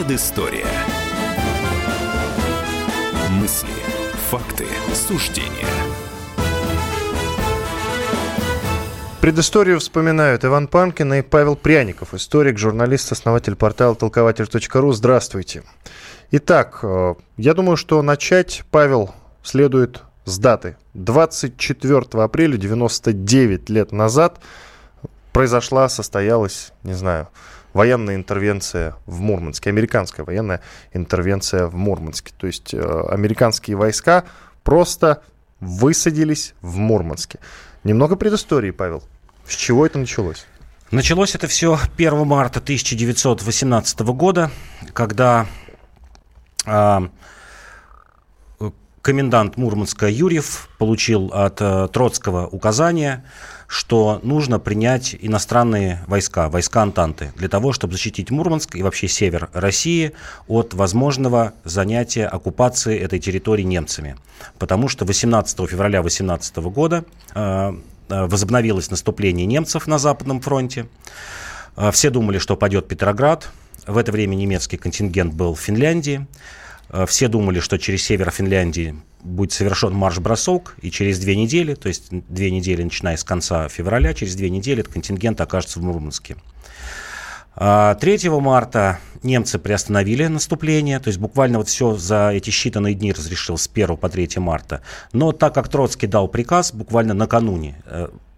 Предыстория. Мысли, факты, суждения. Предысторию вспоминают Иван Панкин и Павел Пряников, историк, журналист, основатель портала Толкователь.ру. Здравствуйте. Итак, я думаю, что начать, Павел, следует с даты. 24 апреля, 99 лет назад, состоялась, не знаю, военная интервенция в Мурманске, американская военная интервенция в Мурманске. То есть американские войска просто высадились в Мурманске. Немного предыстории, Павел. С чего это началось? Началось это все 1 марта 1918 года, когда комендант Мурманска Юрьев получил от Троцкого указание, что нужно принять иностранные войска, войска Антанты, для того, чтобы защитить Мурманск и вообще север России от возможного занятия оккупации этой территории немцами. Потому что 18 февраля 18 года возобновилось наступление немцев на Западном фронте. Все думали, что падет Петроград. В это время немецкий контингент был в Финляндии. Все думали, что через север Финляндии будет совершен марш-бросок, и через 2 недели, то есть 2 недели, начиная с конца февраля, через 2 недели этот контингент окажется в Мурманске. 3 марта немцы приостановили наступление, то есть буквально вот все за эти считанные дни разрешилось, с 1 по 3 марта. Но так как Троцкий дал приказ буквально накануне,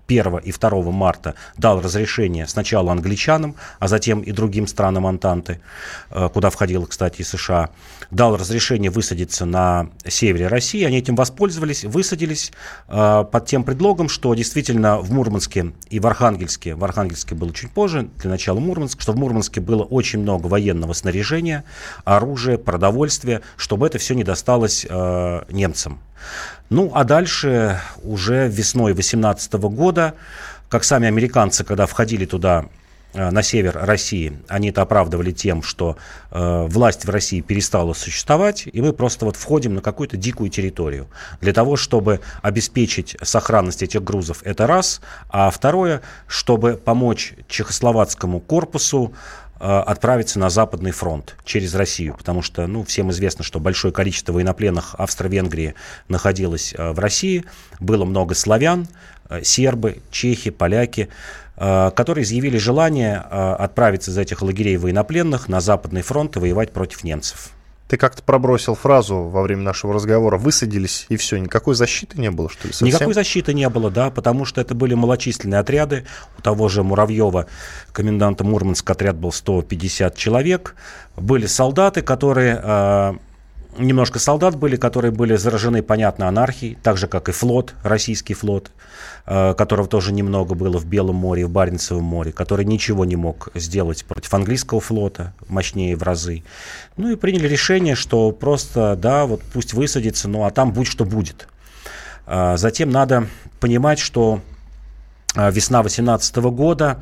1 и 2 марта, дал разрешение сначала англичанам, а затем и другим странам Антанты, куда входила, кстати, и США, дал разрешение высадиться на севере России. Они этим воспользовались, высадились под тем предлогом, что действительно в Мурманске и в Архангельске было чуть позже, для начала Мурманск, что в Мурманске было очень много военного снаряжения, оружия, продовольствия, чтобы это все не досталось немцам. Ну, а дальше уже весной 18 года, как сами американцы, когда входили туда, на север России, они это оправдывали тем, что власть в России перестала существовать, и мы просто вот входим на какую-то дикую территорию. Для того, чтобы обеспечить сохранность этих грузов, это раз, а второе, чтобы помочь чехословацкому корпусу отправиться на Западный фронт через Россию, потому что, ну, всем известно, что большое количество военнопленных Австро-Венгрии находилось в России, было много славян, сербы, чехи, поляки, которые изъявили желание отправиться из этих лагерей военнопленных на Западный фронт и воевать против немцев. Ты как-то пробросил фразу во время нашего разговора: высадились, и все, никакой защиты не было, что ли? Совсем? Никакой защиты не было, да, потому что это были малочисленные отряды. У того же Муравьева, коменданта Мурманска, отряд был 150 человек. Были солдаты, которые... Немножко солдат были, которые были заражены, понятно, анархией, так же, как и флот, российский флот, которого тоже немного было в Белом море, в Баренцевом море, который ничего не мог сделать против английского флота, мощнее в разы. Ну и приняли решение, что просто, да, вот пусть высадится, ну а там будь что будет. Затем надо понимать, что весна 18 года,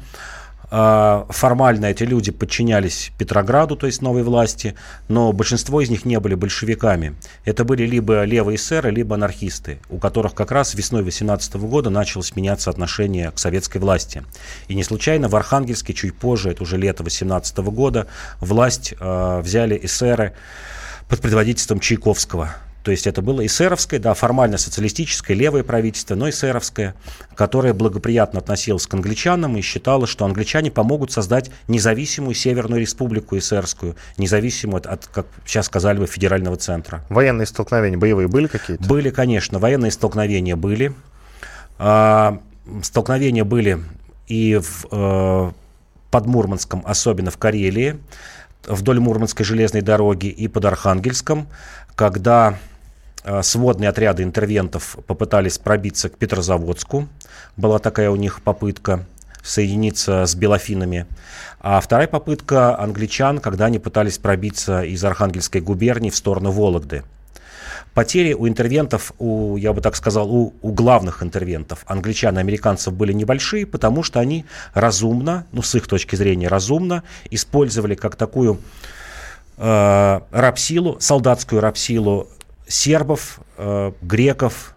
формально эти люди подчинялись Петрограду, то есть новой власти, но большинство из них не были большевиками. Это были либо левые эсеры, либо анархисты, у которых как раз весной 18 года началось меняться отношение к советской власти. И не случайно в Архангельске чуть позже, это уже лето 18 года, власть взяли эсеры под предводительством Чайковского. То есть это было эсеровское, да, формально социалистическое, левое правительство, но эсеровское, которое благоприятно относилось к англичанам и считало, что англичане помогут создать независимую Северную Республику эсерскую, независимую от, как сейчас сказали бы, федерального центра. Военные столкновения боевые были какие-то? Были, конечно, военные столкновения были. Столкновения были и под Мурманском, особенно в Карелии, вдоль Мурманской железной дороги и под Архангельском, когда сводные отряды интервентов попытались пробиться к Петрозаводску. Была такая у них попытка соединиться с белофинами. А вторая попытка англичан, когда они пытались пробиться из Архангельской губернии в сторону Вологды. Потери у интервентов, у главных интервентов, англичан и американцев, были небольшие, потому что они разумно, ну, с их точки зрения разумно, использовали как такую рабсилу, солдатскую рабсилу сербов, греков,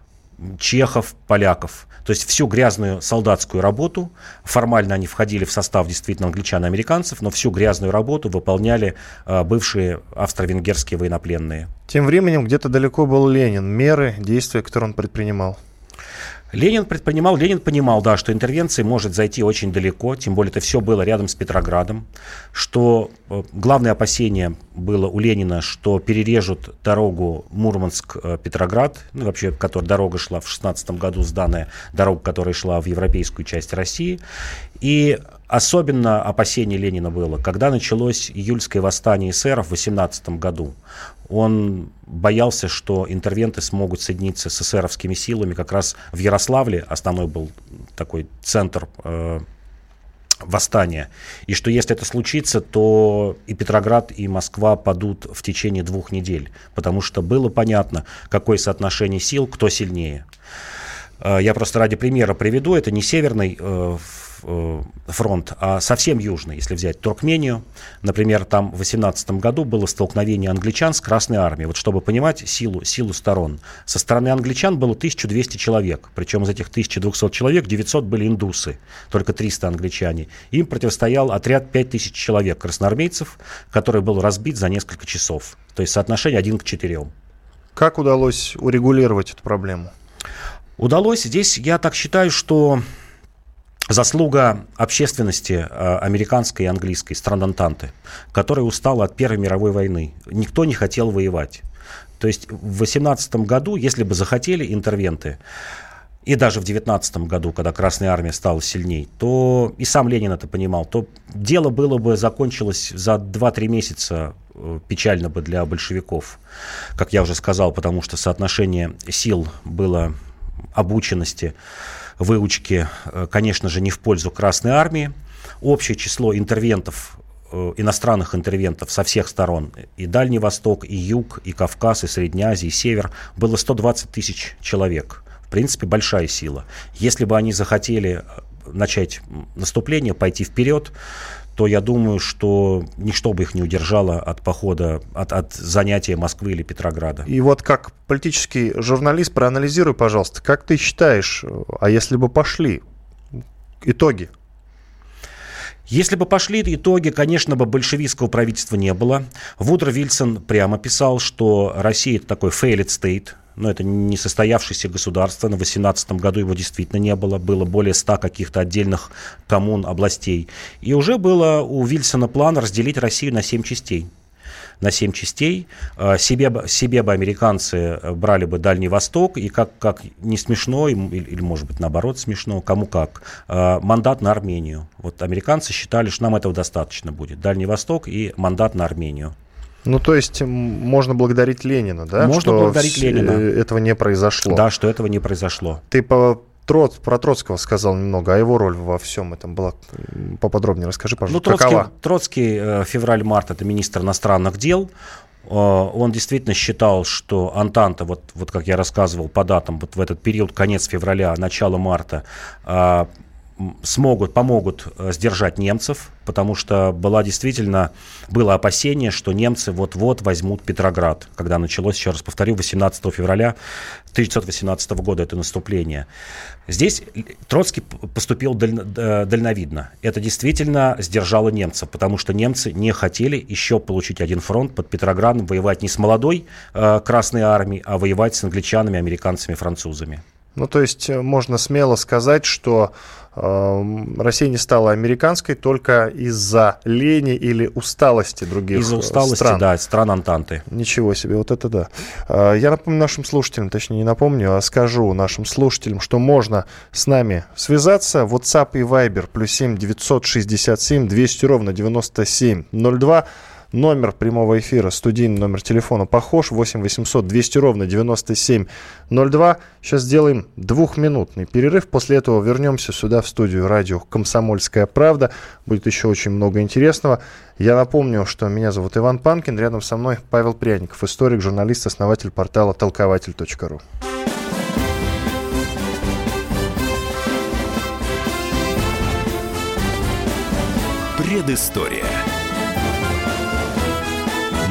чехов, поляков. То есть всю грязную солдатскую работу, формально они входили в состав действительно англичан и американцев, но всю грязную работу выполняли бывшие австро-венгерские военнопленные. Тем временем где-то далеко был Ленин. Меры, действия, которые он предпринимал. Ленин понимал, да, что интервенция может зайти очень далеко, тем более это все было рядом с Петроградом, что главное опасение было у Ленина, что перережут дорогу Мурманск-Петроград, ну, вообще, которая дорога шла в 16 году, сданная дорога, которая шла в европейскую часть России, и особенно опасение Ленина было, когда началось июльское восстание эсеров в 18 году. Он боялся, что интервенты смогут соединиться с эсеровскими силами как раз в Ярославле, основной был такой центр восстания, и что если это случится, то и Петроград, и Москва падут в течение 2 недель, потому что было понятно, какое соотношение сил, кто сильнее. Я просто ради примера приведу, это не северный фронт, а совсем южный, если взять Туркмению. Например, там в 18 году было столкновение англичан с Красной армией. Вот чтобы понимать силу сторон. Со стороны англичан было 1200 человек, причем из этих 1200 человек 900 были индусы, только 300 англичане. Им противостоял отряд 5000 человек красноармейцев, который был разбит за несколько часов. То есть соотношение 1 к 4. Как удалось урегулировать эту проблему? Удалось. Здесь, я так считаю, что заслуга общественности американской и английской, стран Антанты, которая устала от Первой мировой войны. Никто не хотел воевать. То есть в 18 году, если бы захотели интервенты, и даже в 19 году, когда Красная армия стала сильней, то, и сам Ленин это понимал, то дело было бы закончилось за 2-3 месяца печально бы для большевиков. Как я уже сказал, потому что соотношение сил было обученности, выучки, конечно же, не в пользу Красной армии. Общее число интервентов, иностранных интервентов со всех сторон, и Дальний Восток, и Юг, и Кавказ, и Средняя Азия, и Север, было 120 тысяч человек. В принципе, большая сила. Если бы они захотели начать наступление, пойти вперед, то я думаю, что ничто бы их не удержало от похода, от занятия Москвы или Петрограда. И вот как политический журналист, проанализируй, пожалуйста, как ты считаешь, а если бы пошли итоги? Если бы пошли итоги, конечно, бы большевистского правительства не было. Вудро Вильсон прямо писал, что Россия – это такой failed state, но это не состоявшееся государство. На 18 году его действительно не было. Было более 100 каких-то отдельных коммун, областей. И уже было у Вильсона план разделить Россию на 7 частей. На 7 частей. Себе бы американцы брали бы Дальний Восток, и как не смешно, или может быть наоборот смешно, кому как, мандат на Армению. Вот американцы считали, что нам этого достаточно будет. Дальний Восток и мандат на Армению. Ну, то есть можно благодарить Ленина, да? Можно благодарить Ленина. Этого не произошло. Да, что этого не произошло. Ты про Троцкого сказал немного, а его роль во всем этом была поподробнее. Расскажи, пожалуйста, ну, какова? Троцкий февраль-март – это министр иностранных дел. Он действительно считал, что Антанта, вот как я рассказывал по датам, вот в этот период, конец февраля, начало марта, помогут сдержать немцев, потому что было опасение, что немцы вот-вот возьмут Петроград, когда началось, еще раз повторю, 18 февраля 1918 года это наступление. Здесь Троцкий поступил дальновидно. Это действительно сдержало немцев, потому что немцы не хотели еще получить один фронт под Петроградом, воевать не с молодой Красной армией, а воевать с англичанами, американцами, французами. Ну, то есть можно смело сказать, что Россия не стала американской только из-за лени или усталости других стран. Из-за усталости, да, стран Антанты. Ничего себе, вот это да. Я напомню нашим слушателям, точнее не напомню, а скажу нашим слушателям, что можно с нами связаться. WhatsApp и Viber +7 967 200 97 02. Номер прямого эфира, студийный номер телефона похож, 8 800 200 ровно 9702. Сейчас сделаем 2-минутный перерыв, после этого вернемся сюда, в студию радио «Комсомольская правда». Будет еще очень много интересного. Я напомню, что меня зовут Иван Панкин, рядом со мной Павел Пряников, историк, журналист, основатель портала «Толкователь.ру». Предыстория.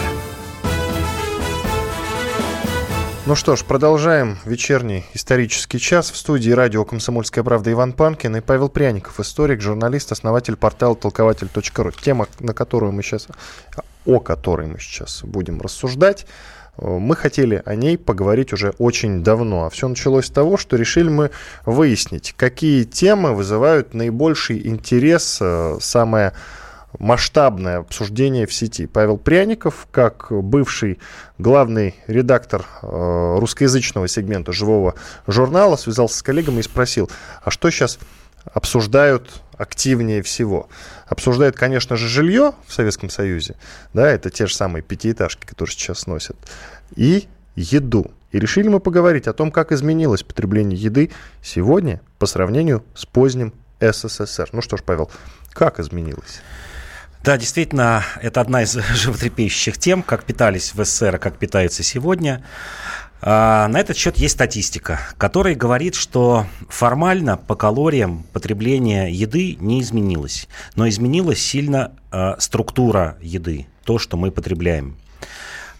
Ну что ж, продолжаем вечерний исторический час. В студии радио «Комсомольская правда» Иван Панкин и Павел Пряников, историк, журналист, основатель портала Толкователь.ру. Тема, о которой мы сейчас будем рассуждать. Мы хотели о ней поговорить уже очень давно. А все началось с того, что решили мы выяснить, какие темы вызывают наибольший интерес, самое масштабное обсуждение в сети. Павел Пряников, как бывший главный редактор русскоязычного сегмента «Живого журнала», связался с коллегами и спросил, а что сейчас обсуждают активнее всего. Обсуждают, конечно же, жилье в Советском Союзе. Да, это те же самые пятиэтажки, которые сейчас носят. И еду. И решили мы поговорить о том, как изменилось потребление еды сегодня по сравнению с поздним СССР. Ну что ж, Павел, как изменилось? Да, действительно, это одна из животрепещущих тем, как питались в СССР, а как питаются сегодня. На этот счет есть статистика, которая говорит, что формально по калориям потребление еды не изменилось, но изменилась сильно структура еды, то, что мы потребляем.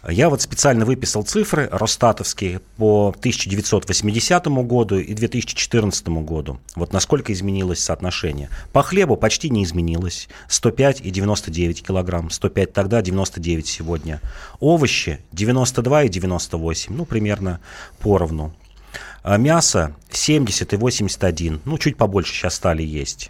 Я вот специально выписал цифры росстатовские по 1980 году и 2014 году. Вот насколько изменилось соотношение. По хлебу почти не изменилось. 105 и 99 килограмм. 105 тогда, 99 сегодня. Овощи 92 и 98. Ну, примерно поровну. Мясо 70 и 81. Ну, чуть побольше сейчас стали есть.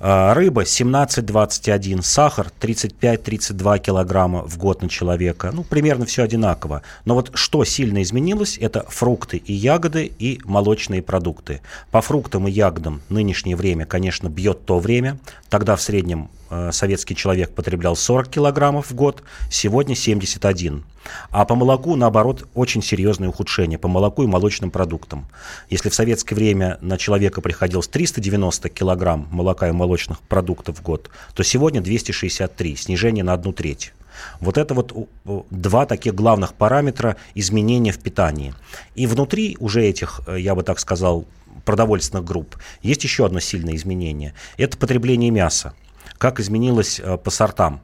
Рыба 17-21, сахар 35-32 килограмма в год на человека. Ну, примерно все одинаково. Но вот что сильно изменилось, это фрукты и ягоды и молочные продукты. По фруктам и ягодам нынешнее время, конечно, бьет то время. Тогда в среднем советский человек потреблял 40 килограммов в год, сегодня 71. А по молоку, наоборот, очень серьезное ухудшение по молоку и молочным продуктам. Если в советское время на человека приходилось 390 килограмм молока и молочных продуктов в год, то сегодня 263, снижение на 1/3. Вот это вот два таких главных параметра изменения в питании. И внутри уже этих, я бы так сказал, продовольственных групп есть еще одно сильное изменение. Это потребление мяса. Как изменилось по сортам.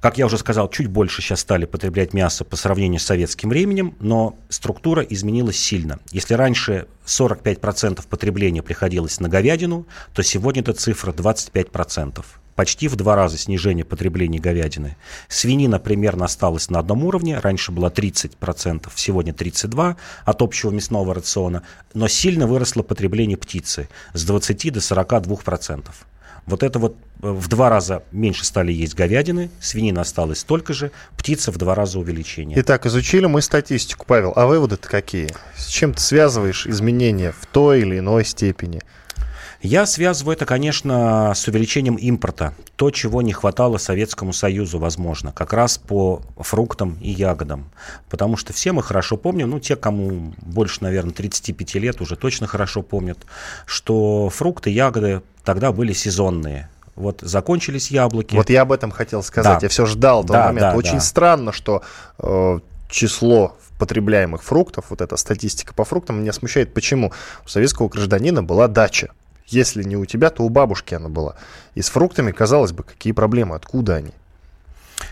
Как я уже сказал, чуть больше сейчас стали потреблять мясо по сравнению с советским временем, но структура изменилась сильно. Если раньше 45% потребления приходилось на говядину, то сегодня эта цифра 25%. Почти в 2 раза снижение потребления говядины. Свинина примерно осталась на одном уровне. Раньше было 30%, сегодня 32% от общего мясного рациона. Но сильно выросло потребление птицы с 20 до 42%. Вот это вот в 2 раза меньше стали есть говядины, свинина осталась столько же, птица в 2 раза увеличение. Итак, изучили мы статистику, Павел. А выводы-то какие? С чем ты связываешь изменения в той или иной степени? Я связываю это, конечно, с увеличением импорта. То, чего не хватало Советскому Союзу, возможно, как раз по фруктам и ягодам. Потому что все мы хорошо помним, ну, те, кому больше, наверное, 35 лет, уже точно хорошо помнят, что фрукты, ягоды тогда были сезонные. Вот закончились яблоки. Вот я об этом хотел сказать. Да. Я все ждал того момента. Да, очень странно, что число потребляемых фруктов, вот эта статистика по фруктам, меня смущает. Почему? У советского гражданина была дача. Если не у тебя, то у бабушки она была. И с фруктами, казалось бы, какие проблемы, откуда они?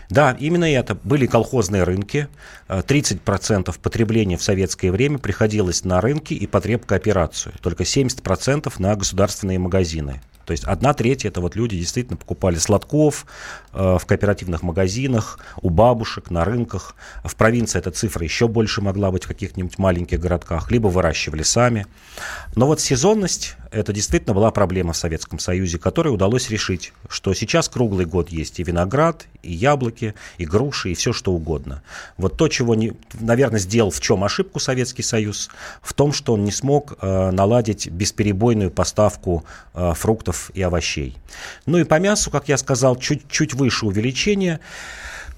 Да, именно это. Были колхозные рынки. 30% потребления в советское время приходилось на рынки и потребкооперацию. Только 70% на государственные магазины. То есть 1/3 это вот люди действительно покупали сладков в кооперативных магазинах, у бабушек, на рынках. В провинции эта цифра еще больше могла быть в каких-нибудь маленьких городках, либо выращивали сами. Но вот сезонность это действительно была проблема в Советском Союзе, которую удалось решить, что сейчас круглый год есть и виноград, и яблоки, и груши, и все что угодно. Вот то, чего, наверное, сделал в чем ошибку Советский Союз, в том, что он не смог наладить бесперебойную поставку фруктов и овощей. Ну и по мясу, как я сказал, чуть выше увеличение.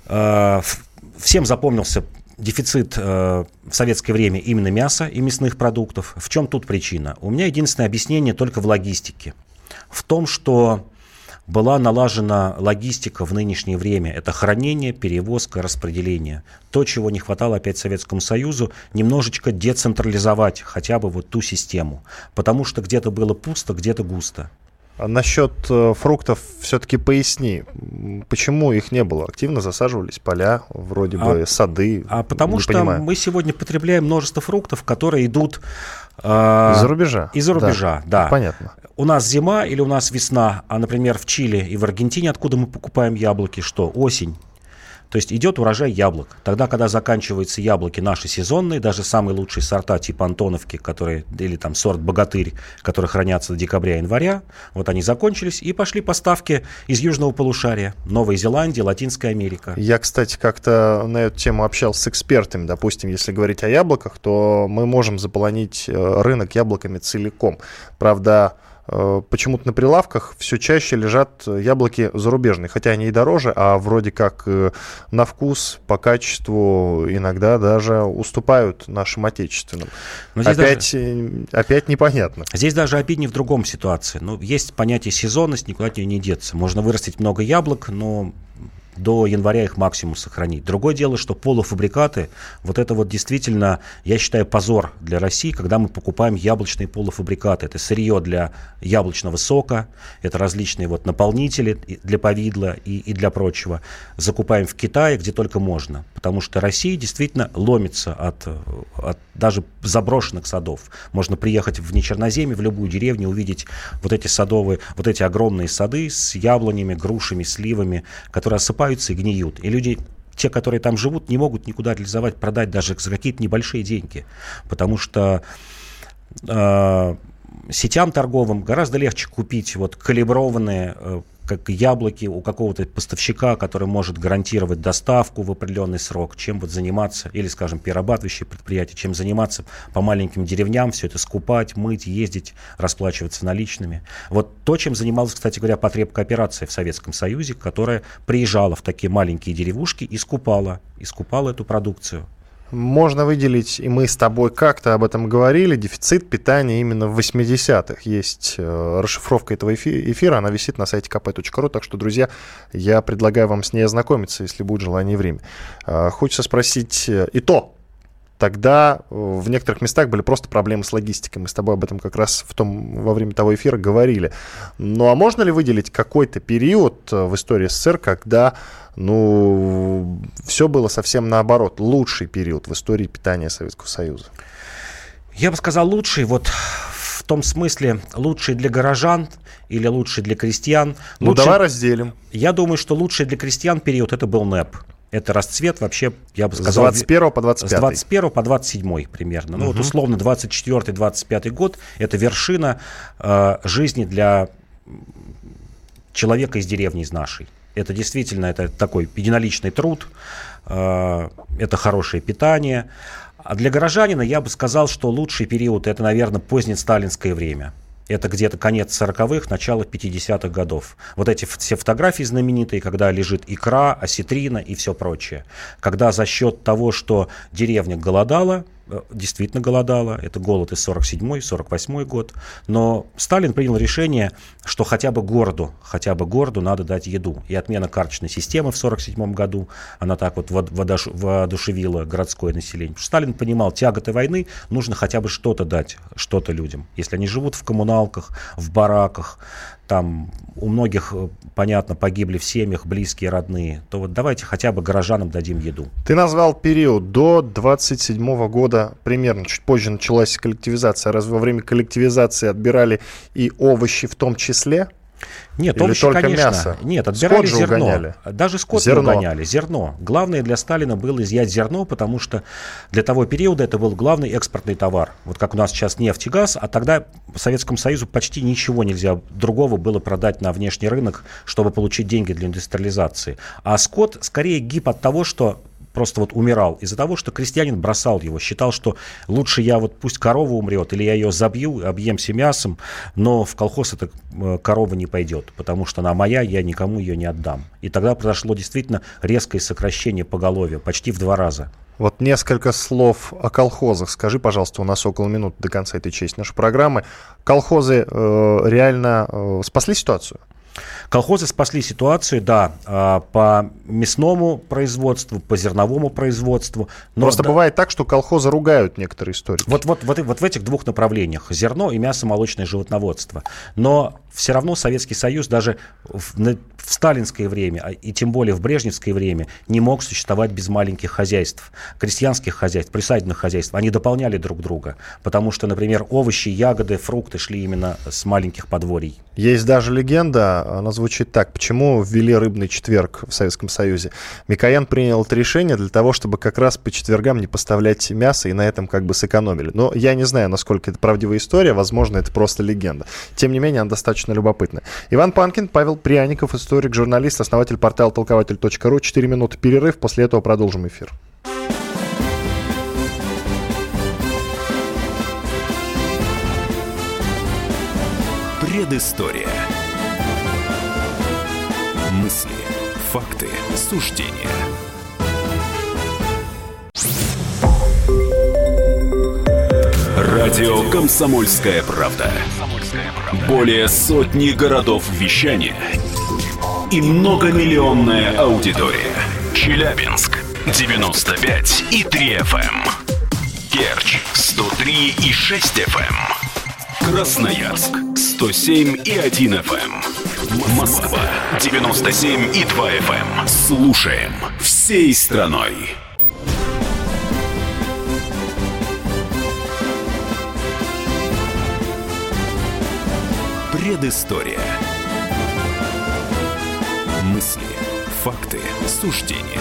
Всем запомнился дефицит в советское время именно мяса и мясных продуктов. В чем тут причина? У меня единственное объяснение только в логистике. В том, что была налажена логистика в нынешнее время. Это хранение, перевозка, распределение. То, чего не хватало опять Советскому Союзу, немножечко децентрализовать хотя бы вот ту систему. Потому что где-то было пусто, где-то густо. А насчет фруктов все-таки поясни, почему их не было? Активно засаживались поля, вроде бы сады. А потому что мы сегодня потребляем множество фруктов, которые идут из-за рубежа. Из-за рубежа, да. Понятно. У нас зима или у нас весна, а, например, в Чили и в Аргентине, откуда мы покупаем яблоки, что? Осень. То есть идет урожай яблок. Тогда, когда заканчиваются яблоки наши сезонные, даже самые лучшие сорта типа Антоновки, которые, или там сорт Богатырь, которые хранятся до декабря-января, вот они закончились, и пошли поставки из Южного полушария, Новой Зеландии, Латинская Америка. Я, кстати, как-то на эту тему общался с экспертами. Допустим, если говорить о яблоках, то мы можем заполонить рынок яблоками целиком. Правда, почему-то на прилавках все чаще лежат яблоки зарубежные, хотя они и дороже, а вроде как на вкус, по качеству иногда даже уступают нашим отечественным. Опять непонятно. Здесь даже обиднее в другом ситуации. Ну, есть понятие сезонность, никуда от нее не деться. Можно вырастить много яблок, но до января их максимум сохранить. Другое дело, что полуфабрикаты, вот это вот действительно, я считаю, позор для России, когда мы покупаем яблочные полуфабрикаты. Это сырье для яблочного сока, это различные вот наполнители для повидла и для прочего. Закупаем в Китае, где только можно. Потому что Россия действительно ломится от даже заброшенных садов. Можно приехать в Нечерноземье, в любую деревню, увидеть вот эти садовые, вот эти огромные сады с яблонями, грушами, сливами, которые осыпаются и гниют. И люди, те, которые там живут, не могут никуда реализовать, продать даже за какие-то небольшие деньги. Потому что сетям торговым гораздо легче купить вот калиброванные как яблоки у какого-то поставщика, который может гарантировать доставку в определенный срок, чем вот заниматься, или, скажем, перерабатывающие предприятия, чем заниматься по маленьким деревням, все это скупать, мыть, ездить, расплачиваться наличными. Вот то, чем занималась, кстати говоря, потребкооперация в Советском Союзе, которая приезжала в такие маленькие деревушки и скупала эту продукцию. Можно выделить, и мы с тобой как-то об этом говорили, дефицит питания именно в 80-х. Есть расшифровка этого эфира, она висит на сайте kp.ru, так что, друзья, я предлагаю вам с ней ознакомиться, если будет желание и время. Хочется спросить и то. Тогда в некоторых местах были просто проблемы с логистикой. Мы с тобой об этом как раз во время того эфира говорили. Ну а можно ли выделить какой-то период в истории СССР, когда все было совсем наоборот? Лучший период в истории питания Советского Союза? Я бы сказал лучший, вот в том смысле лучший для горожан или лучший для крестьян. Давай разделим. Я думаю, что лучший для крестьян период это был НЭП. Это расцвет вообще, я бы сказал, с 21 по 25. С 21 по 27 примерно. Ну вот условно 24-25 год – это вершина жизни для человека из деревни, из нашей. Это действительно это такой единоличный труд, это хорошее питание. А для горожанина я бы сказал, что лучший период – это, наверное, позднесталинское время. Это где-то конец 40-х, начало 50-х годов. Вот эти все фотографии знаменитые, когда лежит икра, осетрина и все прочее. Когда за счет того, что деревня голодала, действительно голодала, это голод из 47-й, 48-й год, но Сталин принял решение, что хотя бы городу надо дать еду. И отмена карточной системы в 47-м году, она так вот воодушевила городское население. Сталин понимал, тяготы войны нужно хотя бы что-то дать, что-то людям. Если они живут в коммуналках, в бараках, там у многих, понятно, погибли в семьях близкие, родные, то вот давайте хотя бы горожанам дадим еду. Ты назвал период до 27-го года примерно, чуть позже началась коллективизация. Разве во время коллективизации отбирали и овощи в том числе? Нет, овощи, конечно. Мясо? Нет, отбирали зерно. Угоняли. Даже скот не угоняли. Зерно. Главное для Сталина было изъять зерно, потому что для того периода это был главный экспортный товар. Вот как у нас сейчас нефть и газ, а тогда Советскому Союзу почти ничего нельзя другого было продать на внешний рынок, чтобы получить деньги для индустриализации. А скот скорее гиб от того, что просто вот умирал из-за того, что крестьянин бросал его, считал, что лучше я вот пусть корова умрет, или я ее забью, объемся мясом, но в колхоз эта корова не пойдет, потому что она моя, я никому ее не отдам. И тогда произошло действительно резкое сокращение поголовья, почти в 2 раза. Вот несколько слов о колхозах. Скажи, пожалуйста, у нас около минуты до конца этой части нашей программы. Колхозы реально спасли ситуацию? Колхозы спасли ситуацию, да, по мясному производству, по зерновому производству. Но просто да, бывает так, что колхозы ругают некоторые историки. Вот в этих 2 направлениях: зерно и мясо-молочное животноводство. Но все равно Советский Союз даже в сталинское время, и тем более в брежневское время, не мог существовать без маленьких хозяйств, крестьянских хозяйств, присадебных хозяйств. Они дополняли друг друга, потому что, например, овощи, ягоды, фрукты шли именно с маленьких подворий. Есть даже легенда, она звучит так. Почему ввели рыбный четверг в Советском Союзе? Микоян принял это решение для того, чтобы как раз по четвергам не поставлять мясо и на этом как бы сэкономили. Но я не знаю, насколько это правдивая история, возможно, это просто легенда. Тем не менее, она достаточно любопытна. Иван Панкин, Павел Пряников, историк, журналист, основатель портала Толкователь.ру. 4 минуты перерыв, после этого продолжим эфир. Предыстория. Мысли, факты, суждения. Радио «Комсомольская правда». Более сотни городов вещания и многомиллионная аудитория. Челябинск 95,3 FM, Керчь 103,6 FM, Красноярск 107,1 FM. Москва 97,2 FM. Слушаем всей страной. Предыстория. Мысли, факты, суждения.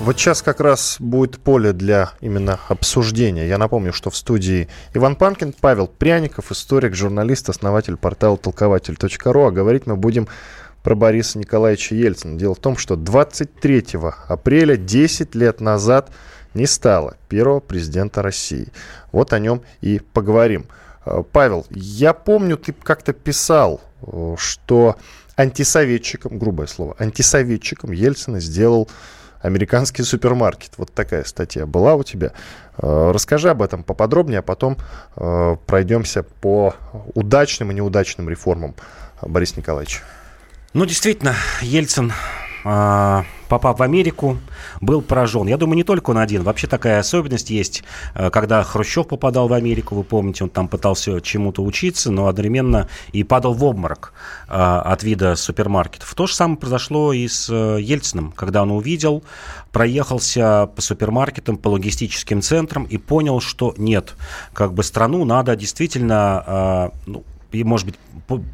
Вот сейчас как раз будет поле для именно обсуждения. Я напомню, что в студии Иван Панкин, Павел Пряников, историк, журналист, основатель портала Толкователь.ру. А говорить мы будем про Бориса Николаевича Ельцина. Дело в том, что 23 апреля, 10 лет назад, не стало первого президента России. Вот о нем и поговорим. Павел, я помню, ты как-то писал, что антисоветчиком, грубое слово, антисоветчиком Ельцина сделал американский супермаркет. Вот такая статья была у тебя. Расскажи об этом поподробнее, а потом пройдемся по удачным и неудачным реформам Бориса Николаевича. Ну, действительно, Ельцин, попав в Америку, был поражен. Я думаю, не только он один. Вообще такая особенность есть, когда Хрущев попадал в Америку, вы помните, он там пытался чему-то учиться, но одновременно и падал в обморок от вида супермаркетов. То же самое произошло и с Ельциным, когда он увидел, проехался по супермаркетам, по логистическим центрам и понял, что нет, как бы страну надо действительно, может быть,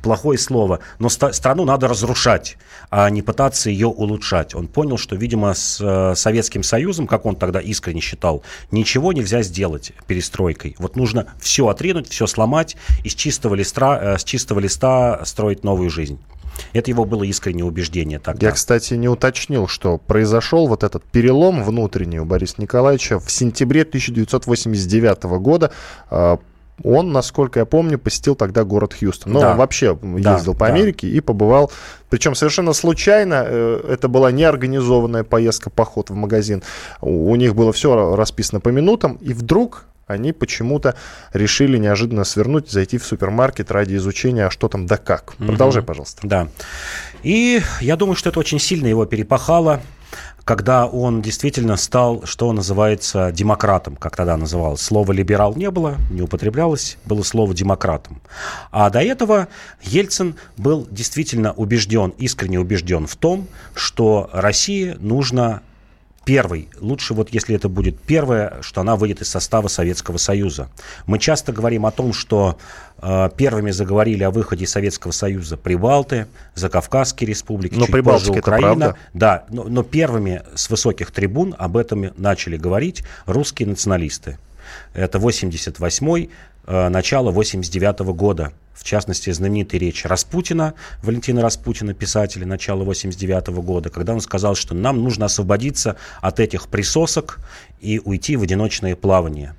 плохое слово, но страну надо разрушать, а не пытаться ее улучшать. Он понял, что, видимо, с Советским Союзом, как он тогда искренне считал, ничего нельзя сделать перестройкой. Вот нужно все отринуть, все сломать и с чистого листа строить новую жизнь. Это его было искреннее убеждение тогда. Я, кстати, не уточнил, что произошел вот этот перелом внутренний у Бориса Николаевича в сентябре 1989 года. Он, насколько я помню, посетил тогда город Хьюстон. Но да, он вообще ездил по Америке и побывал. Причем совершенно случайно. Это была неорганизованная поездка, поход в магазин. У них было все расписано по минутам. И вдруг они почему-то решили неожиданно свернуть, зайти в супермаркет ради изучения, а что там да как. Продолжай, пожалуйста. Да. И я думаю, что это очень сильно его перепахало, когда он действительно стал, что называется, демократом, как тогда называлось. Слово «либерал» не было, не употреблялось, было слово «демократом». А до этого Ельцин был действительно убежден, искренне убежден в том, что России нужно Первый. Лучше вот если это будет первое, что она выйдет из состава Советского Союза. Мы часто говорим о том, что первыми заговорили о выходе Советского Союза прибалты, закавказские республики, но чуть позже Украина. Да, но первыми с высоких трибун об этом начали говорить русские националисты. Это 88-й, начало 89-го года. В частности, знаменитая речь Распутина, Валентина Распутина, писателя начала 89-го года, когда он сказал, что нам нужно освободиться от этих присосок и уйти в одиночное плавание.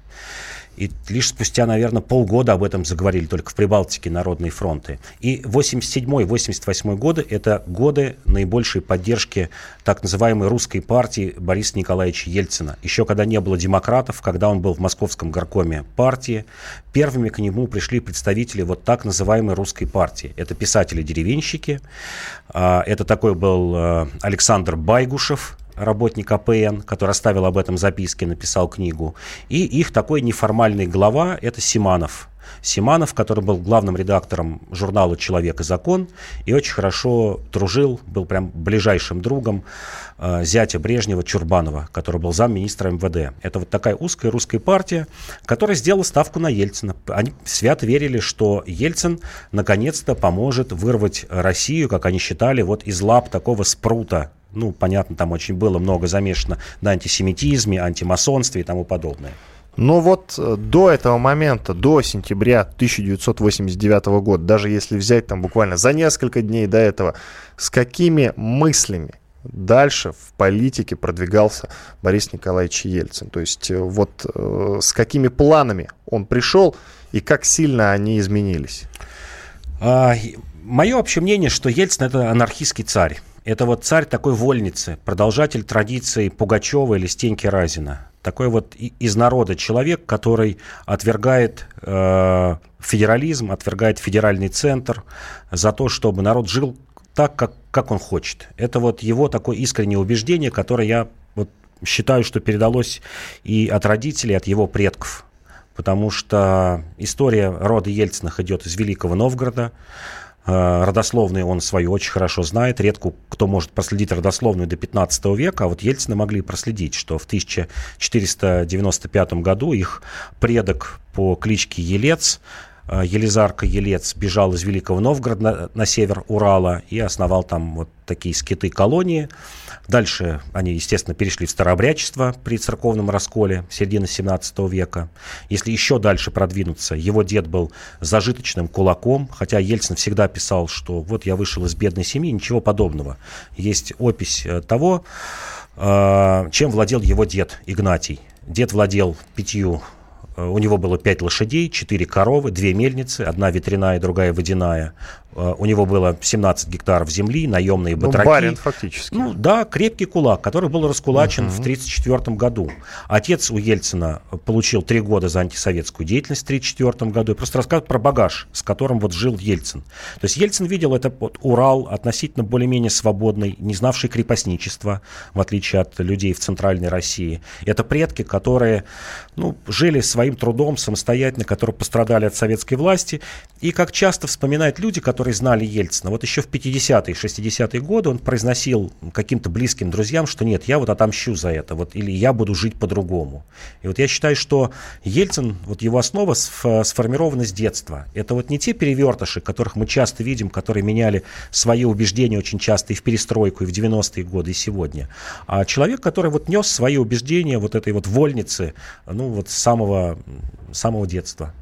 И лишь спустя, наверное, полгода об этом заговорили только в Прибалтике народные фронты. И 87-88 годы – это годы наибольшей поддержки так называемой русской партии Бориса Николаевича Ельцина. Еще когда не было демократов, когда он был в московском горкоме партии, первыми к нему пришли представители вот так называемой русской партии. Это писатели-деревенщики, это такой был Александр Байгушев, работник АПН, который оставил об этом записки, написал книгу. И их такой неформальный глава – это Семанов. Семанов, который был главным редактором журнала «Человек и закон» и очень хорошо дружил, был прям ближайшим другом зятя Брежнева Чурбанова, который был замминистра МВД. Это вот такая узкая русская партия, которая сделала ставку на Ельцина. Они свято верили, что Ельцин наконец-то поможет вырвать Россию, как они считали, вот из лап такого спрута. Ну, понятно, там очень было много замешано на антисемитизме, антимасонстве и тому подобное. Но вот до этого момента, до сентября 1989 года, даже если взять там буквально за несколько дней до этого, с какими мыслями дальше в политике продвигался Борис Николаевич Ельцин? То есть вот с какими планами он пришел и как сильно они изменились? Мое общее мнение, что Ельцин – это анархистский царь. Это вот царь такой вольницы, продолжатель традиции Пугачева или Стеньки Разина. Такой вот из народа человек, который отвергает федерализм, отвергает федеральный центр за то, чтобы народ жил так, как он хочет. Это вот его такое искреннее убеждение, которое я вот считаю, что передалось и от родителей, и от его предков. Потому что история рода Ельциных идет из Великого Новгорода. Родословную он свою очень хорошо знает. Редко кто может проследить родословную до 15 века, а вот Ельцины могли проследить, что в 1495 году их предок по кличке Елец, Елизарка Елец, бежал из Великого Новгорода на север Урала и основал там вот такие скиты-колонии. Дальше они, естественно, перешли в старообрядчество при церковном расколе середины 17 века. Если еще дальше продвинуться, его дед был зажиточным кулаком, хотя Ельцин всегда писал, что вот я вышел из бедной семьи, ничего подобного. Есть опись того, чем владел его дед Игнатий. Дед владел У него было 5 лошадей, 4 коровы, 2 мельницы, одна ветряная, другая водяная. У него было 17 гектаров земли, наемные батраки. Барин фактически. Да, крепкий кулак, который был раскулачен в 1934 году. Отец у Ельцина получил 3 года за антисоветскую деятельность в 1934 году. Я просто рассказываю про багаж, с которым вот жил Ельцин. То есть Ельцин видел это вот Урал, относительно более-менее свободный, не знавший крепостничества, в отличие от людей в Центральной России. Это предки, которые жили своим трудом самостоятельно, которые пострадали от советской власти. И, как часто вспоминают люди, которые знали Ельцина, вот еще в 50-е, 60-е годы он произносил каким-то близким друзьям, что нет, я вот отомщу за это, вот, или я буду жить по-другому. И вот я считаю, что Ельцин, вот его основа сформирована с детства. Это вот не те перевертыши, которых мы часто видим, которые меняли свои убеждения очень часто и в перестройку, и в 90-е годы, и сегодня. А человек, который вот нес свои убеждения вот этой вот вольницы, с самого детства.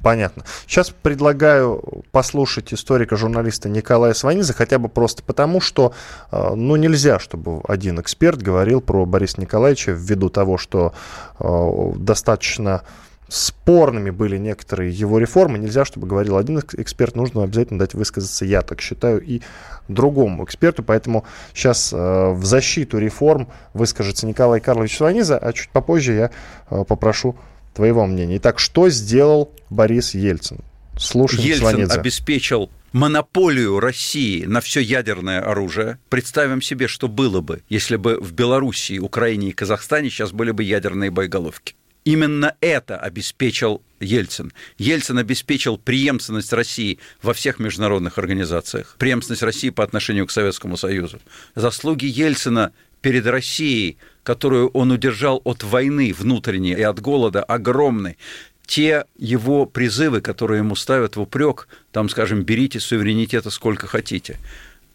Понятно. Сейчас предлагаю послушать историка-журналиста Николая Сванидзе, хотя бы просто потому, что нельзя, чтобы один эксперт говорил про Бориса Николаевича ввиду того, что достаточно спорными были некоторые его реформы. Нельзя, чтобы говорил один эксперт, нужно обязательно дать высказаться, я так считаю, и другому эксперту. Поэтому сейчас в защиту реформ выскажется Николай Карлович Сванидзе, а чуть попозже я попрошу твоего мнения. Итак, что сделал Борис Ельцин? Слушаем Ельцин Сванидзе. Обеспечил монополию России на все ядерное оружие. Представим себе, что было бы, если бы в Белоруссии, Украине и Казахстане сейчас были бы ядерные боеголовки. Именно это обеспечил Ельцин. Ельцин обеспечил преемственность России во всех международных организациях. Преемственность России по отношению к Советскому Союзу. Заслуги Ельцина перед Россией которую он удержал от войны внутренней и от голода, огромной. Те его призывы, которые ему ставят в упрек, там, скажем, берите суверенитета сколько хотите.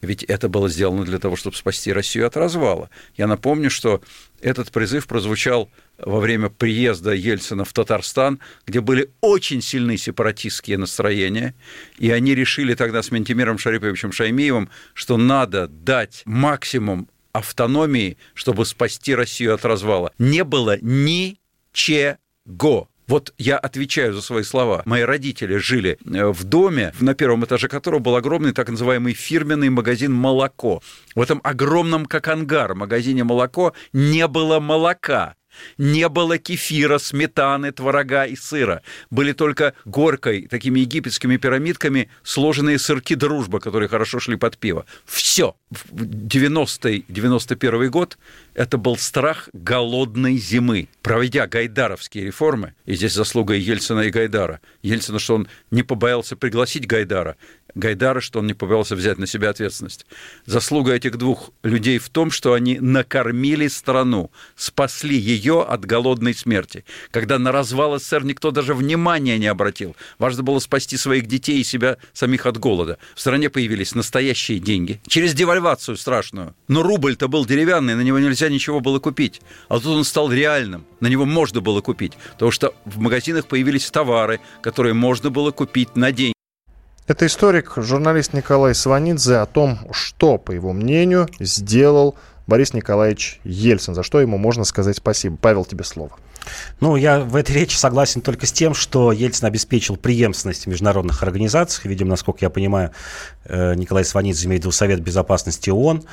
Ведь это было сделано для того, чтобы спасти Россию от развала. Я напомню, что этот призыв прозвучал во время приезда Ельцина в Татарстан, где были очень сильные сепаратистские настроения, и они решили тогда с Ментимером Шариповичем Шаймиевым, что надо дать максимум автономии, чтобы спасти Россию от развала. Не было ничего. Вот я отвечаю за свои слова. Мои родители жили в доме, на первом этаже которого был огромный так называемый фирменный магазин «Молоко». В этом огромном, как ангар, магазине «Молоко» не было молока. Не было кефира, сметаны, творога и сыра. Были только горкой, такими египетскими пирамидками, сложенные сырки «Дружба», которые хорошо шли под пиво. Все. 90-91 год – это был страх голодной зимы. Проведя гайдаровские реформы, и здесь заслуга Ельцина и Гайдара. Ельцина, что он не побоялся пригласить Гайдара. Гайдара, что он не побоялся взять на себя ответственность. Заслуга этих двух людей в том, что они накормили страну, спасли ее от голодной смерти. Когда на развал СССР никто даже внимания не обратил. Важно было спасти своих детей и себя самих от голода. В стране появились настоящие деньги. Через девальвацию страшную. Но рубль-то был деревянный, на него нельзя ничего было купить. А тут он стал реальным. На него можно было купить. Потому что в магазинах появились товары, которые можно было купить на деньги. Это историк, журналист Николай Сванидзе о том, что, по его мнению, сделал Борис Николаевич Ельцин, за что ему можно сказать спасибо. Павел, тебе слово. Ну, я в этой речи согласен только с тем, что Ельцин обеспечил преемственность в международных организациях. Видимо, насколько я понимаю, Николай Сванидзе имеет в виду Совет Безопасности ООН.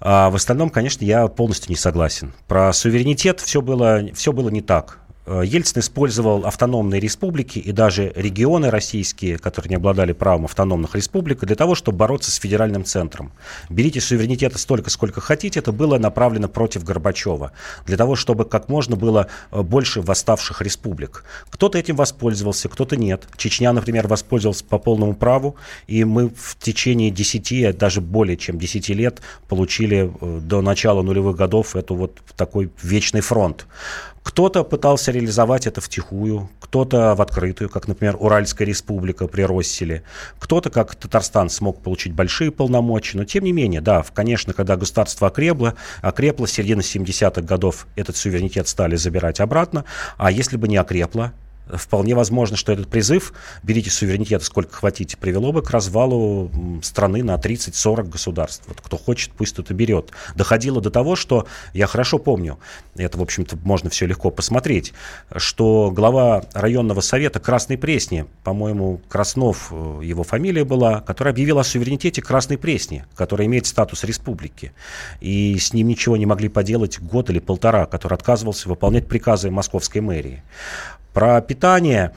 А в остальном, конечно, я полностью не согласен. Про суверенитет все было не так. Ельцин использовал автономные республики и даже регионы российские, которые не обладали правом автономных республик, для того, чтобы бороться с федеральным центром. Берите суверенитета столько, сколько хотите. Это было направлено против Горбачева, для того, чтобы как можно было больше восставших республик. Кто-то этим воспользовался, кто-то нет. Чечня, например, воспользовалась по полному праву, и мы в течение 10, даже более чем 10 лет получили до начала нулевых годов эту вот такой вечный фронт. Кто-то пытался реализовать это втихую, кто-то в открытую, как, например, Уральская республика при Росселе, кто-то, как Татарстан, смог получить большие полномочия, но тем не менее, да, конечно, когда государство окрепло, середина 70-х годов этот суверенитет стали забирать обратно, а если бы не окрепло, вполне возможно, что этот призыв «берите суверенитет сколько хотите» привело бы к развалу страны на 30-40 государств. Вот кто хочет, пусть кто-то берет. Доходило до того, что, я хорошо помню, это, в общем-то, можно все легко посмотреть, что глава районного совета Красной Пресни, по-моему, Краснов, его фамилия была, который объявил о суверенитете Красной Пресни, которая имеет статус республики. И с ним ничего не могли поделать год или полтора, который отказывался выполнять приказы московской мэрии. Про питание.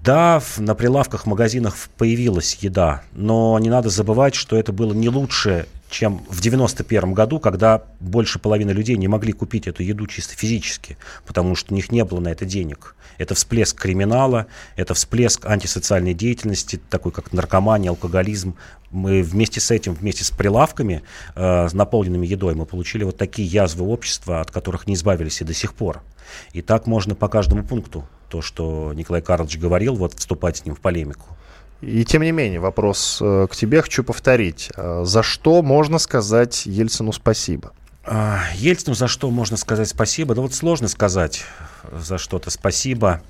Да, на прилавках магазинов появилась еда, но не надо забывать, что это было не лучше, чем в 91 году, когда больше половины людей не могли купить эту еду чисто физически, потому что у них не было на это денег. Это всплеск криминала, это всплеск антисоциальной деятельности, такой как наркомания, алкоголизм. Мы вместе с этим, вместе с прилавками, наполненными едой, мы получили вот такие язвы общества, от которых не избавились и до сих пор. И так можно по каждому пункту. То, что Николай Карлович говорил, вот вступать с ним в полемику. И тем не менее, вопрос к тебе хочу повторить. За что можно сказать Ельцину спасибо? Ельцину за что можно сказать спасибо? Да вот сложно сказать за что-то спасибо.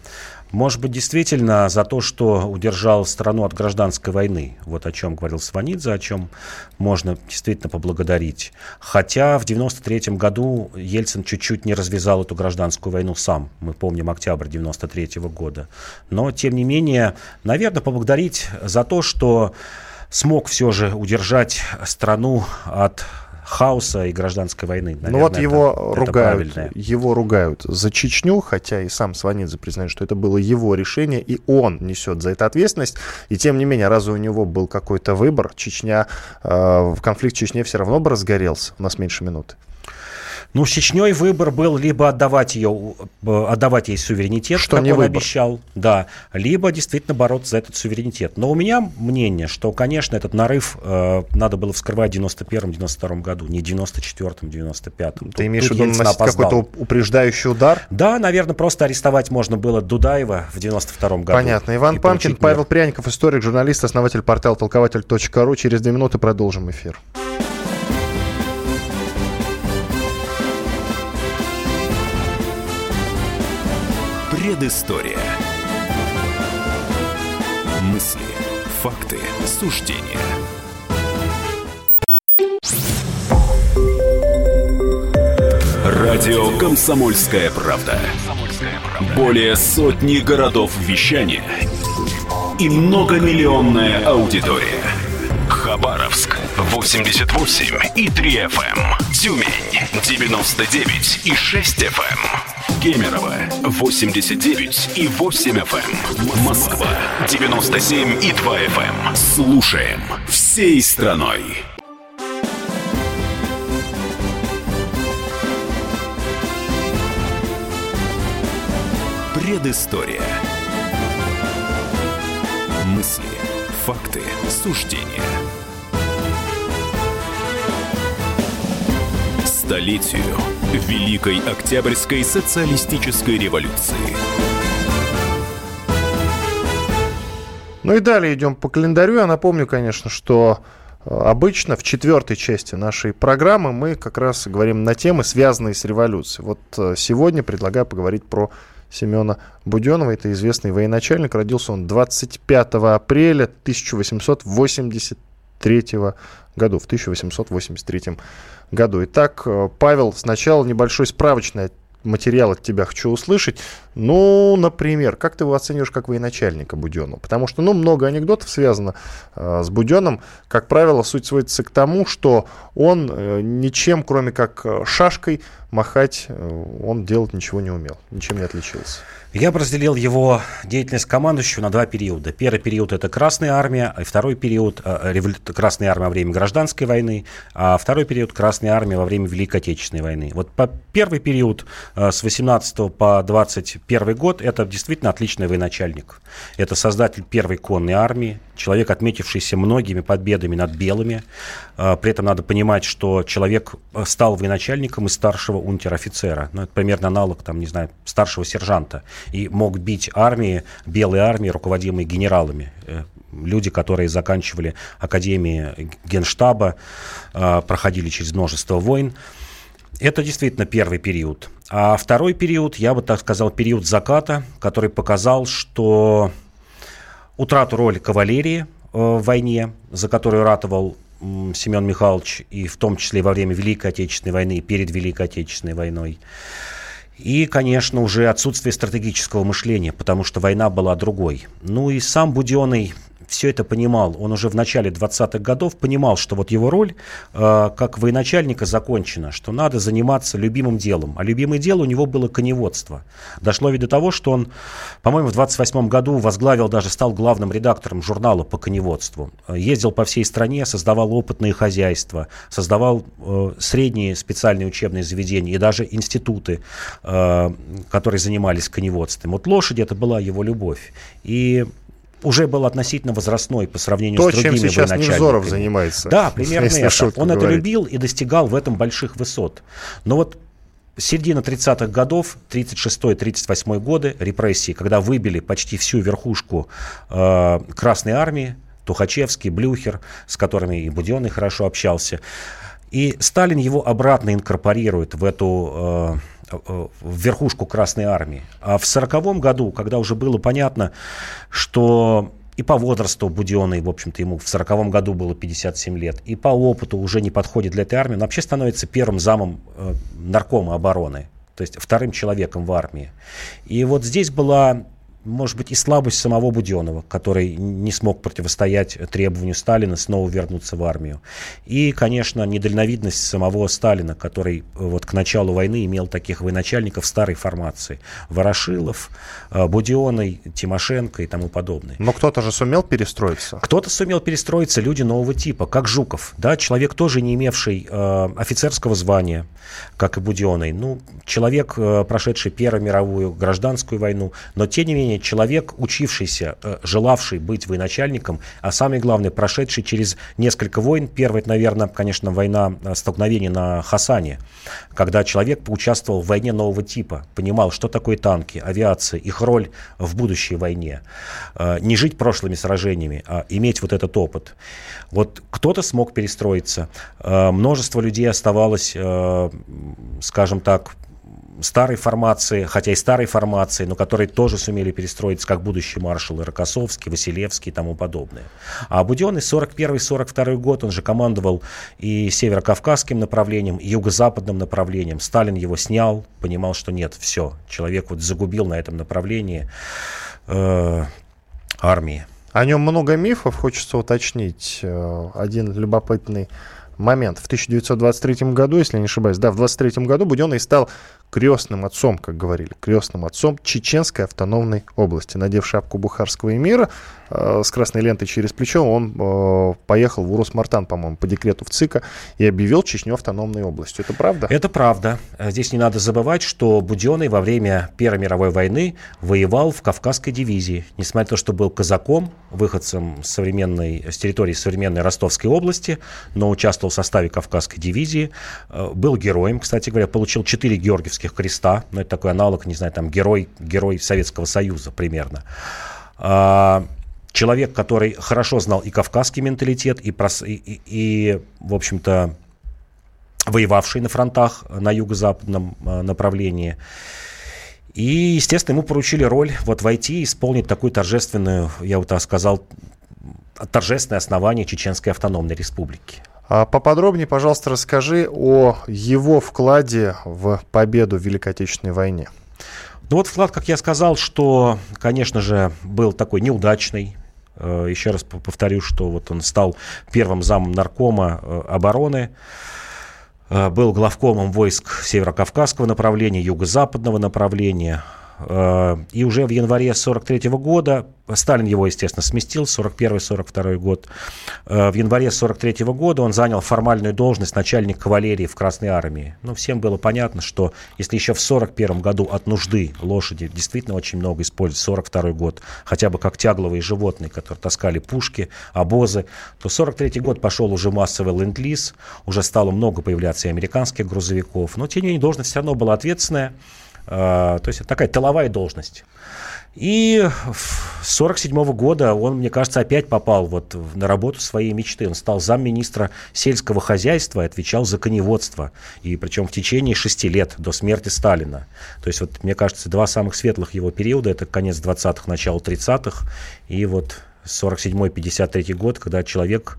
Может быть, действительно, за то, что удержал страну от гражданской войны. Вот о чем говорил Сванидзе, о чем можно действительно поблагодарить. Хотя в 1993 году Ельцин чуть-чуть не развязал эту гражданскую войну сам. Мы помним октябрь 1993 года. Но, тем не менее, наверное, поблагодарить за то, что смог все же удержать страну от хаоса и гражданской войны. Наверное, ну вот его ругают за Чечню, хотя и сам Сванидзе признает, что это было его решение, и он несет за это ответственность. И тем не менее, разве у него был какой-то выбор? Конфликт в Чечне все равно бы разгорелся. У нас меньше минуты. Ну, с Чечней выбор был либо отдавать ей суверенитет, что как он обещал, да, либо действительно бороться за этот суверенитет. Но у меня мнение, что, конечно, этот нарыв надо было вскрывать в 91-92 году, не в 94-м, 95-м. Ты имеешь в виду наносить какой-то упреждающий удар? Да, наверное, просто арестовать можно было Дудаева в 92-м году. Понятно. Иван Панкин, Павел Пряников, историк, журналист, основатель портала Толкователь.ру. Через 2 минуты продолжим эфир. Предыстория. Мысли, факты, суждения. Радио «Комсомольская правда». Более сотни городов вещания и многомиллионная аудитория. Хабаровск 88,3 FM, Тюмень 99,6 FM, Кемерово 89,8 FM, Москва 97,2 FM. Слушаем всей страной. Предыстория. Мысли, факты, суждения. Столетию Великой Октябрьской социалистической революции. Ну и далее идем по календарю. Я напомню, конечно, что обычно в четвертой части нашей программы мы как раз говорим на темы, связанные с революцией. Вот сегодня предлагаю поговорить про Семёна Будённого. Это известный военачальник. Родился он 25 апреля 1883 года. Итак, Павел, сначала небольшой справочный материал от тебя хочу услышать. Ну, например, как ты его оцениваешь как военачальника Будённого? Потому что, ну, много анекдотов связано с Будённым. Как правило, суть сводится к тому, что он ничем, кроме как шашкой махать, он делать ничего не умел, ничем не отличился. Я бы разделил его деятельность командующего на два периода. Первый период – это Красная армия, и второй период – Красная армия во время Гражданской войны, а второй период – Красная армия во время Великой Отечественной войны. Вот по первый период с 18 по 21 год – это действительно отличный военачальник. Это создатель первой конной армии, человек, отметившийся многими победами над белыми. При этом надо понимать, что человек стал военачальником из старшего унтер-офицера. Ну, это примерно аналог, там, не знаю, старшего сержанта. И мог бить армии, белые армии, руководимые генералами. Люди, которые заканчивали академии генштаба, проходили через множество войн. Это действительно первый период. А второй период, я бы так сказал, период заката, который показал, что утрату роли кавалерии в войне, за которую ратовал Семен Михайлович, и в том числе во время Великой Отечественной войны и перед Великой Отечественной войной. И, конечно, уже отсутствие стратегического мышления, потому что война была другой. Ну и сам Будённый все это понимал. Он уже в начале 20-х годов понимал, что вот его роль как военачальника закончена, что надо заниматься любимым делом. А любимое дело у него было коневодство. Дошло ведь до того, что он, по-моему, в 28-м году возглавил, даже стал главным редактором журнала по коневодству. Ездил по всей стране, создавал опытные хозяйства, создавал средние специальные учебные заведения и даже институты, которые занимались коневодством. Вот лошади – это была его любовь. И уже был относительно возрастной по сравнению с другими военачальниками. То, чем сейчас Невзоров занимается. Да, примерно это. Он это любил и достигал в этом больших высот. Но вот середина 30-х годов, 36-38 годы, репрессии, когда выбили почти всю верхушку Красной армии, Тухачевский, Блюхер, с которыми и Будённый хорошо общался. И Сталин его обратно инкорпорирует в эту в верхушку Красной армии. А в 40-м году, когда уже было понятно, что и по возрасту Будённый, в общем-то, ему в 40-м году было 57 лет, и по опыту уже не подходит для этой армии, он вообще становится первым замом наркома обороны, то есть вторым человеком в армии. И вот здесь была может быть, и слабость самого Будённого, который не смог противостоять требованию Сталина снова вернуться в армию. И, конечно, недальновидность самого Сталина, который вот к началу войны имел таких военачальников старой формации. Ворошилов, Будённый, Тимошенко и тому подобное. Но кто-то же сумел перестроиться? Кто-то сумел перестроиться, люди нового типа, как Жуков. Да? Человек, тоже не имевший офицерского звания, как и Будённый. Ну, человек, прошедший Первую мировую, Гражданскую войну, но, тем не менее, человек, учившийся, желавший быть военачальником, а самое главное, прошедший через несколько войн. Первая, наверное, конечно, война столкновения на Хасане, когда человек поучаствовал в войне нового типа, понимал, что такое танки, авиация, их роль в будущей войне. Не жить прошлыми сражениями, а иметь вот этот опыт. Вот кто-то смог перестроиться, множество людей оставалось, скажем так, старой формации, хотя и старой формации, но которые тоже сумели перестроиться, как будущие маршалы Рокоссовский, Василевский и тому подобное. А Будённый 41-42 год, он же командовал и северокавказским направлением, и юго-западным направлением. Сталин его снял, понимал, что нет, все, человек вот загубил на этом направлении армии. О нем много мифов, хочется уточнить один любопытный момент. В 1923 году, если не ошибаюсь, да, в 1923 году Будённый стал крестным отцом, как говорили, крестным отцом Чеченской автономной области. Надев шапку бухарского эмира с красной лентой через плечо, он поехал в Урус-Мартан, по-моему, по декрету в ЦИКа и объявил Чечню автономной областью. Это правда? Это правда. Здесь не надо забывать, что Будённый во время Первой мировой войны воевал в Кавказской дивизии. Несмотря на то, что был казаком, выходцем с территории современной Ростовской области, но участвовал в составе Кавказской дивизии, был героем, кстати говоря, получил 4 георгиевских креста, но это такой аналог, не знаю, там герой Советского Союза примерно. Человек, который хорошо знал и кавказский менталитет, и в общем-то, воевавший на фронтах на юго-западном направлении. И, естественно, ему поручили роль вот войти и исполнить такую торжественную, я вот сказал, торжественное основание Чеченской автономной республики. Поподробнее, пожалуйста, расскажи о его вкладе в победу в Великой Отечественной войне. Ну вот вклад, как я сказал, что, конечно же, был такой неудачный. Еще раз повторю, что вот он стал первым замом наркома обороны, был главкомом войск северокавказского направления, юго-западного направления. И уже в январе 1943 года, Сталин его, естественно, сместил, 1941-1942 год, в январе 1943 года он занял формальную должность начальника кавалерии в Красной армии. Ну, всем было понятно, что если еще в 1941 году от нужды лошади действительно очень много использовали, 1942 год, хотя бы как тягловые животные, которые таскали пушки, обозы, то 1943 год пошел уже массовый ленд-лиз, уже стало много появляться и американских грузовиков, но тем не менее должность все равно была ответственная. То есть это такая тыловая должность. И с 1947 года он, мне кажется, опять попал вот на работу своей мечты. Он стал замминистра сельского хозяйства и отвечал за коневодство. И причем в течение 6 лет до смерти Сталина. То есть, вот, мне кажется, два самых светлых его периода – это конец 20-х, начало 30-х. И вот 1947-1953 год, когда человек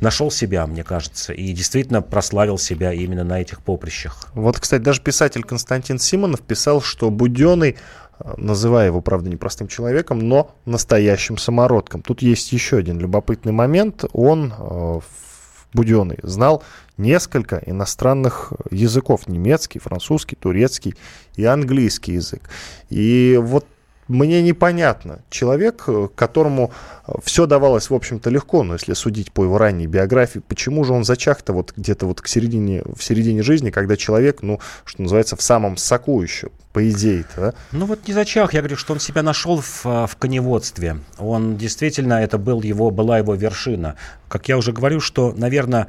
нашел себя, мне кажется, и действительно прославил себя именно на этих поприщах. Вот, кстати, даже писатель Константин Симонов писал, что Будённый, называя его, правда, непростым человеком, но настоящим самородком. Тут есть еще один любопытный момент. Он, Будённый, знал несколько иностранных языков. Немецкий, французский, турецкий и английский язык. И вот мне непонятно. Человек, которому все давалось, в общем-то, легко, но если судить по его ранней биографии, почему же он зачах-то вот где-то вот в середине жизни, когда человек, ну, что называется, в самом соку еще, по идее-то, да? Ну, вот не зачах. Я говорю, что он себя нашел в коневодстве. Он действительно, это была его вершина. Как я уже говорю, что, наверное,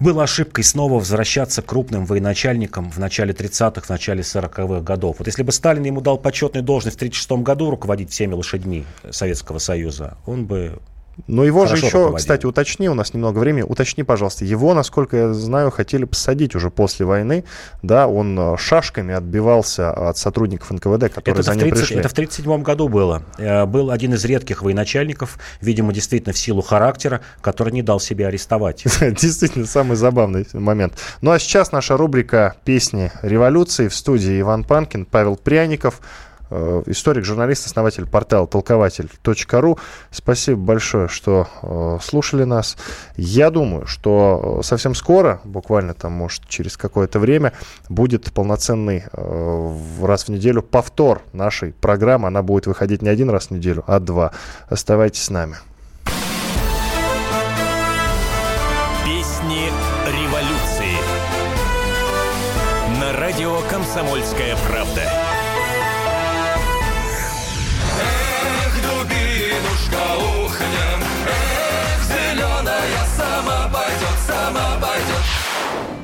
было ошибкой снова возвращаться к крупным военачальникам в начале 30-х, в начале 40-х годов. Вот если бы Сталин ему дал почетную должность в 1936 году руководить всеми лошадьми Советского Союза, он бы... Но его же еще, руководил. Кстати, уточни, у нас немного времени, уточни, пожалуйста, его, насколько я знаю, хотели посадить уже после войны, да, он шашками отбивался от сотрудников НКВД, которые за ним пришли. Это в 1937 году было. Был один из редких военачальников, видимо, действительно в силу характера, который не дал себя арестовать. Действительно, самый забавный момент. Ну а сейчас наша рубрика «Песни революции». В студии Иван Панкин, Павел Пряников. историк, журналист, основатель портала Толкователь.ру. Спасибо большое, что слушали нас. Я думаю, что совсем скоро, буквально там, может, через какое-то время, будет полноценный раз в неделю повтор нашей программы. Она будет выходить не один раз в неделю, а два. Оставайтесь с нами. Песни революции. На радио «Комсомольская правда».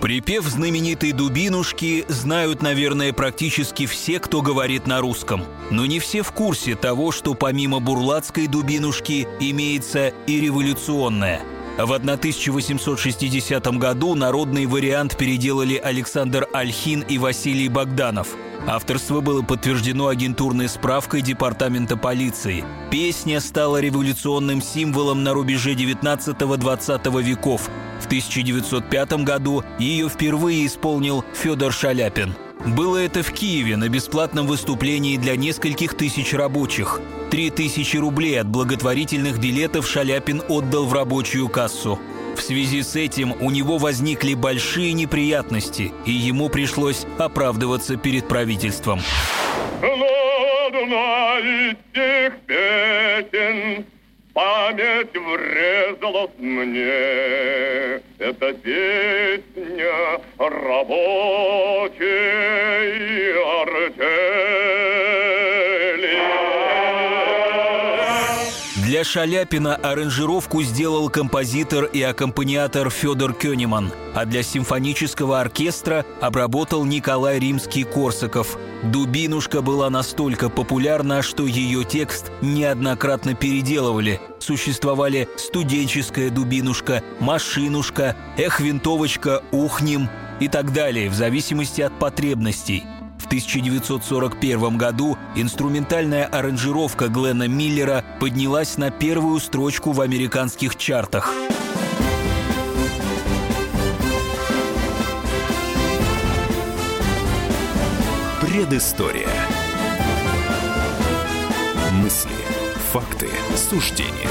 Припев знаменитой «Дубинушки» знают, наверное, практически все, кто говорит на русском. Но не все в курсе того, что помимо бурлацкой «Дубинушки» имеется и революционная. В 1860 году народный вариант переделали Александр Ольхин и Василий Богданов. Авторство было подтверждено агентурной справкой Департамента полиции. Песня стала революционным символом на рубеже 19-20 веков. В 1905 году ее впервые исполнил Федор Шаляпин. Было это в Киеве на бесплатном выступлении для нескольких тысяч рабочих. 3000 рублей от благотворительных билетов Шаляпин отдал в рабочую кассу. В связи с этим у него возникли большие неприятности, и ему пришлось оправдываться перед правительством. Луна этих песен, память врезалась мне. Эта песня рабочей артели. Для Шаляпина аранжировку сделал композитор и аккомпаниатор Федор Кёнеман, а для симфонического оркестра обработал Николай Римский-Корсаков. «Дубинушка» была настолько популярна, что ее текст неоднократно переделывали. Существовали «Студенческая дубинушка», «Машинушка», «Эх, винтовочка», «Ухнем» и так далее, в зависимости от потребностей. В 1941 году инструментальная аранжировка Глена Миллера поднялась на первую строчку в американских чартах. Предыстория. Мысли, факты, суждения.